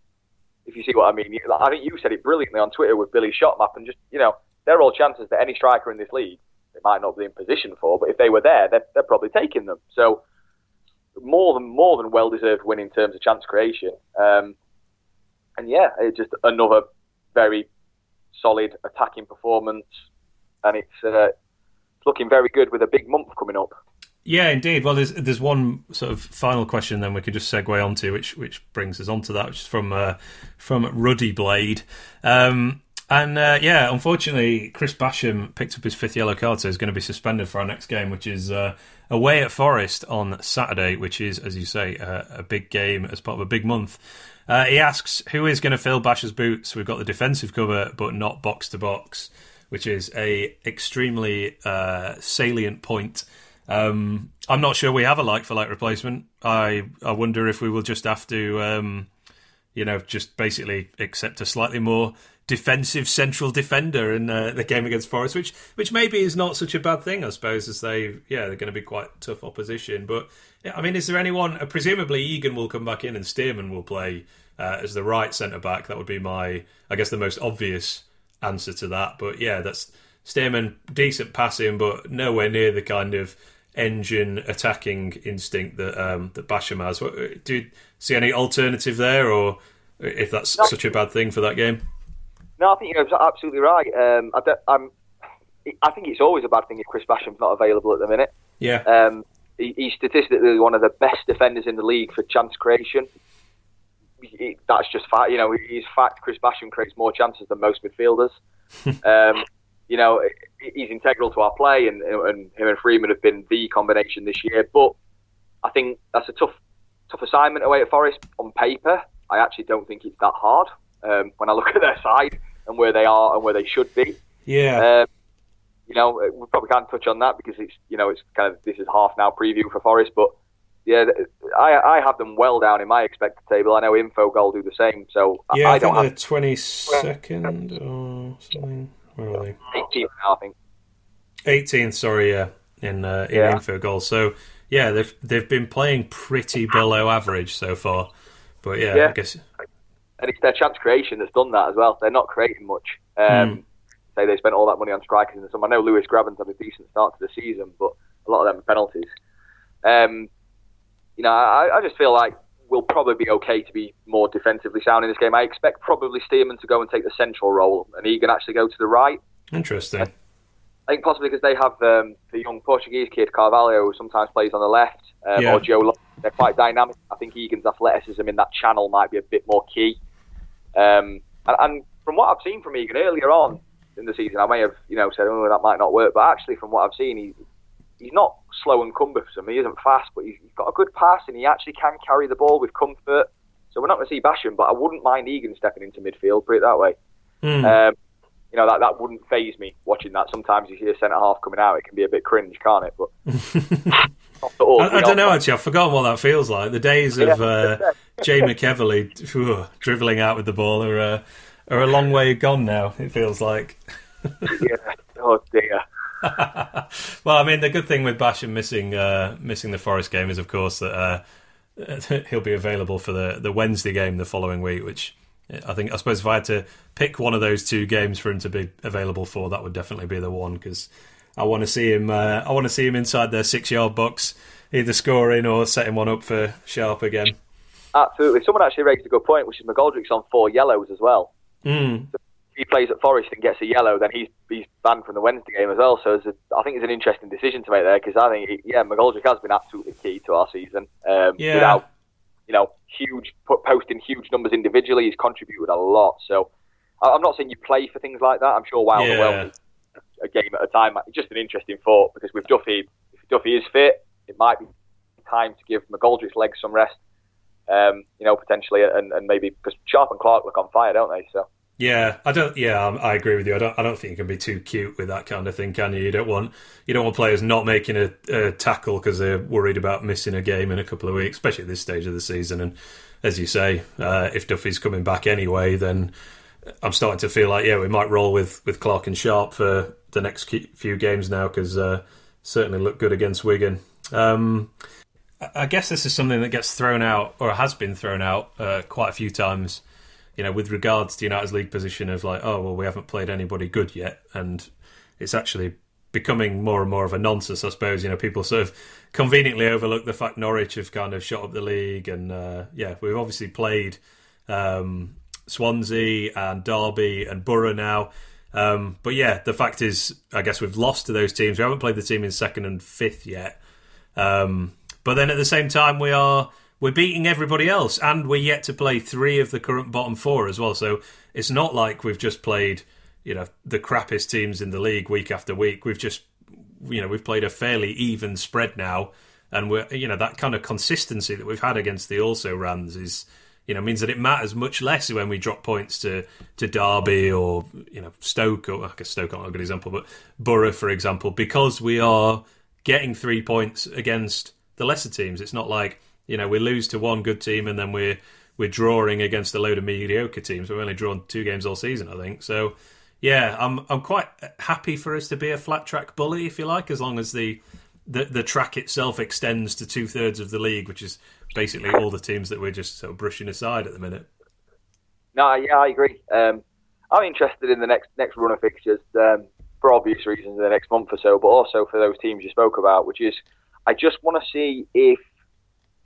if you see what I mean. I think you said it brilliantly on Twitter with Billy's shot map, and just, you know, they're all chances that any striker in this league they might not be in position for, but if they were there, they're probably taking them. So more than well-deserved win in terms of chance creation. It's just another very solid attacking performance, and it's looking very good with a big month coming up. Yeah, indeed. Well, there's one sort of final question then we can just segue onto, which brings us onto that, which is from Ruddy Blade. Unfortunately, Chris Basham picked up his 5th yellow card, so he's going to be suspended for our next game, which is away at Forest on Saturday, which is, as you say, a big game as part of a big month. He asks, who is going to fill Bash's boots? We've got the defensive cover, but not box-to-box, which is a extremely salient point. I'm not sure we have a like-for-like replacement. I wonder if we will just have to, just basically accept a slightly more defensive central defender in the game against Forest, which maybe is not such a bad thing, I suppose, as they're going to be quite tough opposition. But, I mean, is there anyone... presumably Egan will come back in and Stearman will play as the right centre-back. That would be my, I guess, the most obvious answer to that. But, yeah, that's Stearman, decent passing, but nowhere near the kind of engine attacking instinct that Basham has. Do you see any alternative there, or if that's such a bad thing for that game? No, I think you're absolutely right. I think it's always a bad thing if Chris Basham's not available at the minute. Yeah. He's statistically one of the best defenders in the league for chance creation. That's just fact. You know, he's fact. Chris Basham creates more chances than most midfielders. You know, he's integral to our play, and him and Freeman have been the combination this year. But I think that's a tough assignment away at Forest. On paper, I actually don't think it's that hard when I look at their side and where they are and where they should be. Yeah. You know, we probably can't touch on that because it's kind of, this is half now preview for Forest, but yeah, I have them well down in my expected table. I know InfoGoal do the same, so yeah, I don't think they're 22nd or something. Where are they? 18th now, I think. 18th, sorry, yeah, in InfoGoal. So yeah, they've been playing pretty below average so far, but yeah, I guess. And it's their chance creation that's done that as well. They're not creating much. Say they spent all that money on strikers in the summer. I know Lewis Graben's had a decent start to the season, but a lot of them are penalties. I just feel like we'll probably be okay to be more defensively sound in this game. I expect probably Stearman to go and take the central role, and Egan actually go to the right. Interesting. I think possibly because they have the young Portuguese kid Carvalho, who sometimes plays on the left, or Joe Long. They're quite dynamic. I think Egan's athleticism in that channel might be a bit more key. And from what I've seen from Egan earlier on in the season, I may have said, oh, that might not work, but actually from what I've seen, he's not slow and cumbersome. He isn't fast, but he's got a good pass, and he actually can carry the ball with comfort. So we're not going to see Basham, but I wouldn't mind Egan stepping into midfield, put it that way. That wouldn't faze me watching that. Sometimes you see a centre-half coming out, it can be a bit cringe, can't it? But not at all. I don't know, actually. I've forgotten what that feels like. The days of Jay McEverley dribbling out with the ball are a long way gone now, it feels like. Yeah, oh dear. Well, I mean, the good thing with Basham missing the Forest game is, of course, that he'll be available for the Wednesday game the following week, which I suppose if I had to pick one of those two games for him to be available for, that would definitely be the one, because I want to see him. I want to see him inside their 6-yard box, either scoring or setting one up for Sharp again. Absolutely. Someone actually raised a good point, which is McGoldrick's on 4 yellows as well. Mm. So if he plays at Forest and gets a yellow, then he's banned from the Wednesday game as well. So I think it's an interesting decision to make there, because I think McGoldrick has been absolutely key to our season. Without posting huge numbers individually, he's contributed a lot. So I'm not saying you play for things like that. I'm sure Wilder will a game at a time. Just an interesting thought, because with Duffy, if Duffy is fit, it might be time to give McGoldrick's legs some rest. Potentially, and maybe because Sharp and Clark look on fire, don't they? So. Yeah, I agree with you. I don't think you can be too cute with that kind of thing, can you? You don't want players not making a tackle because they're worried about missing a game in a couple of weeks, especially at this stage of the season. And as you say, if Duffy's coming back anyway, then I'm starting to feel like we might roll with Clark and Sharp for the next few games now, because certainly looked good against Wigan. I guess this is something that gets thrown out, or has been thrown out quite a few times. With regards to United's league position of like, oh, well, we haven't played anybody good yet. And it's actually becoming more and more of a nonsense, I suppose. People sort of conveniently overlook the fact Norwich have kind of shot up the league. And, we've obviously played Swansea and Derby and Borough now. The fact is, I guess we've lost to those teams. We haven't played the team in 2nd and 5th yet. But then at the same time, we're beating everybody else, and we're yet to play 3 of the current bottom 4 as well. So it's not like we've just played, the crappiest teams in the league week after week. We've just, we've played a fairly even spread now, and we're, that kind of consistency that we've had against the also-rans is, means that it matters much less when we drop points to Derby or Stoke, or I guess Stoke aren't a good example, but Borough, for example, because we are getting 3 points against the lesser teams. It's not like we lose to one good team and then we're drawing against a load of mediocre teams. We've only drawn 2 games all season, I think. So, I'm quite happy for us to be a flat track bully, if you like, as long as the track itself extends to 2/3 of the league, which is basically all the teams that we're just sort of brushing aside at the minute. No, yeah, I agree. I'm interested in the next run of fixtures for obvious reasons in the next month or so, but also for those teams you spoke about, which is I just want to see if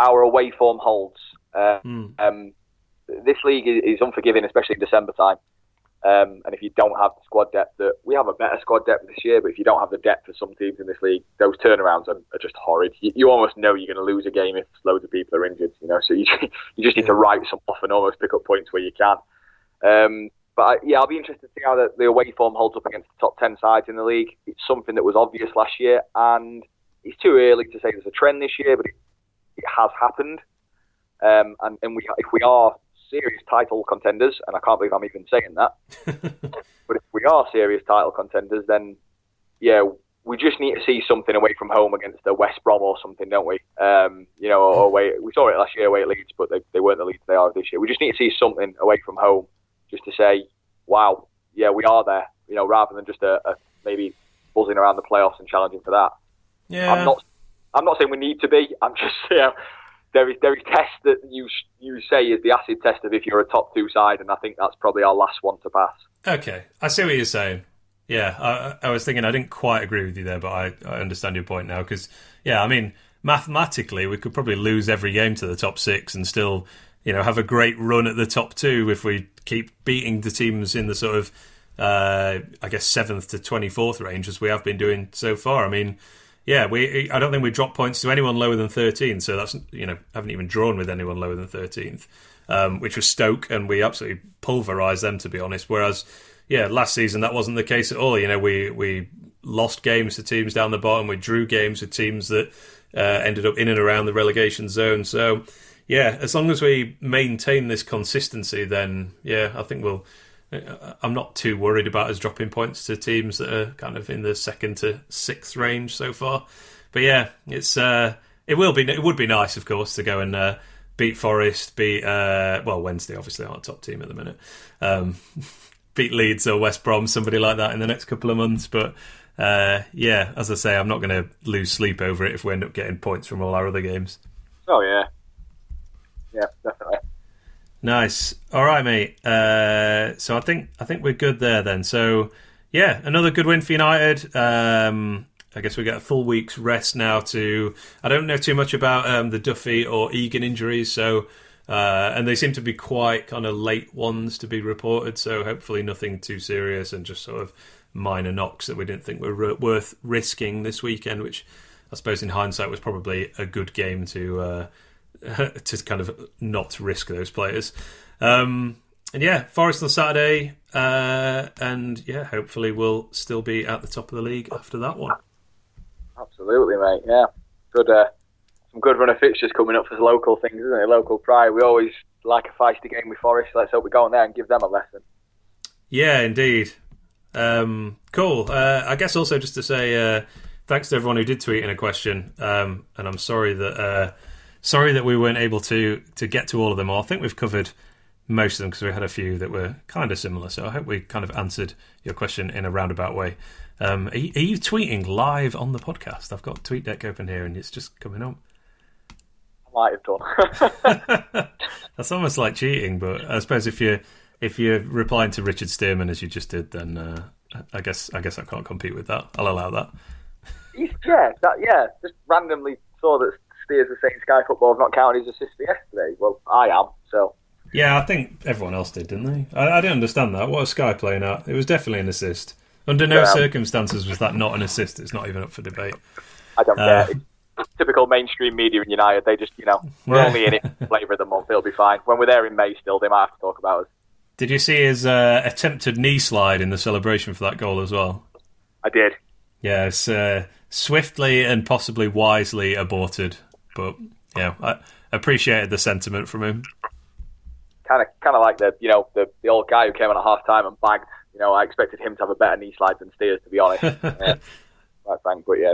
our away form holds. This league is unforgiving, especially in December time. And if you don't have the squad depth that we have, a better squad depth this year, but if you don't have the depth for some teams in this league, those turnarounds are just horrid. You almost know you're going to lose a game if loads of people are injured, you know. So you just need to write some off and almost pick up points where you can. But I'll be interested to see how the away form holds up against the top 10 sides in the league. It's something that was obvious last year, and it's too early to say there's a trend this year, but it has happened. If we are serious title contenders, and I can't believe I'm even saying that, but if we are serious title contenders, then yeah, we just need to see something away from home against the West Brom or something, don't we? Away, we saw it last year away at Leeds, but they weren't the Leeds they are this year. We just need to see something away from home just to say, wow, yeah, we are there, you know, rather than just a maybe buzzing around the playoffs and challenging for that. Yeah, I'm not saying we need to be. I'm just, you know, there is tests that you say is the acid test of if you're a top two side, and I think that's probably our last one to pass. Okay, I see what you're saying. Yeah, I was thinking I didn't quite agree with you there, but I understand your point now because, yeah, I mean, mathematically we could probably lose every game to the top six and still, you know, have a great run at the top two if we keep beating the teams in the sort of, 7th to 24th range as we have been doing so far. I mean, yeah, I don't think we dropped points to anyone lower than 13th, so that's, you know, haven't even drawn with anyone lower than 13th, which was Stoke, and we absolutely pulverised them, to be honest. Whereas, yeah, last season that wasn't the case at all. You know, we lost games to teams down the bottom, we drew games with teams that ended up in and around the relegation zone. So, yeah, as long as we maintain this consistency, then, yeah, I think I'm not too worried about us dropping points to teams that are kind of in the 2nd to 6th range so far. But yeah, it would be nice, of course, to go and beat Forest, beat Wednesday obviously aren't top team at the minute, beat Leeds or West Brom, somebody like that in the next couple of months. But yeah, as I say, I'm not going to lose sleep over it if we end up getting points from all our other games. Oh yeah, definitely. Nice. All right, mate. So I think we're good there then. So, yeah, another good win for United. I guess we get a full week's rest now to... I don't know too much about the Duffy or Egan injuries, so and they seem to be quite kind of late ones to be reported, so hopefully nothing too serious and just sort of minor knocks that we didn't think were worth risking this weekend, which I suppose in hindsight was probably a good game to kind of not risk those players. And yeah, Forest on Saturday. And yeah, hopefully we'll still be at the top of the league after that one. Absolutely, mate. Yeah. Good. Some good run of fixtures coming up for local things, isn't it? Local pride. We always like a feisty game with Forest. Let's hope we go on there and give them a lesson. Yeah, indeed. Cool. I guess also just to say thanks to everyone who did tweet in a question. And I'm sorry that... Sorry that we weren't able to get to all of them. I think we've covered most of them because we had a few that were kind of similar. So I hope we kind of answered your question in a roundabout way. Are you tweeting live on the podcast? I've got TweetDeck open here and it's just coming up. I might have done. That's almost like cheating, but I suppose if you're replying to Richard Stearman as you just did, then I guess I can't compete with that. I'll allow that. Just randomly saw that. Is the same Sky Football have not counted his assist yesterday. Well, I am, so... Yeah, I think everyone else did, didn't they? I didn't understand that. What was Sky playing at? It was definitely an assist. Under no circumstances was that not an assist. It's not even up for debate. I don't care. It's typical mainstream media in United. They just, you know, we're only in it for the flavour of the month. It'll be fine. When we're there in May still, they might have to talk about us. Did you see his attempted knee slide in the celebration for that goal as well? I did. Yeah, it's swiftly and possibly wisely aborted. But yeah, I appreciated the sentiment from him. Kind of like the old guy who came on at half time and bagged. You know, I expected him to have a better knee slide than Steers, to be honest. But yeah,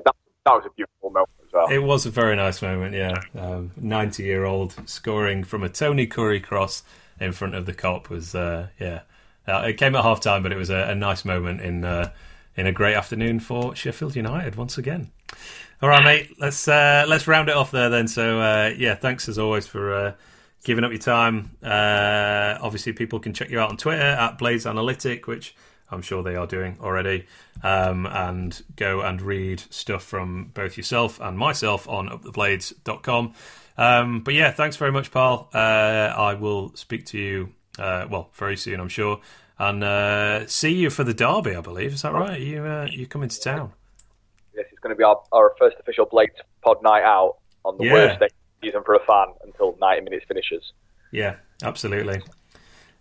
that was a beautiful moment as well. It was a very nice moment. Yeah, 90-year-old scoring from a Tony Curry cross in front of the cop was It came at half time, but it was a nice moment in a great afternoon for Sheffield United once again. All right, mate. Let's round it off there then. So thanks as always for giving up your time. Obviously, people can check you out on Twitter at Blades Analytic, which I'm sure they are doing already. And go and read stuff from both yourself and myself on uptheblades.com. But yeah, thanks very much, pal. I will speak to you very soon, I'm sure. and see you for the derby, I believe. Is that right? You're coming to town. Yes, it's going to be our first official Blades Pod night out on the worst day of the season for a fan until 90 minutes finishes. Yeah, absolutely.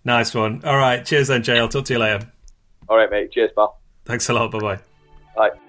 Nice one. All right, cheers then, Jay. I'll talk to you later. All right, mate. Cheers, pal. Thanks a lot. Bye-bye. Bye.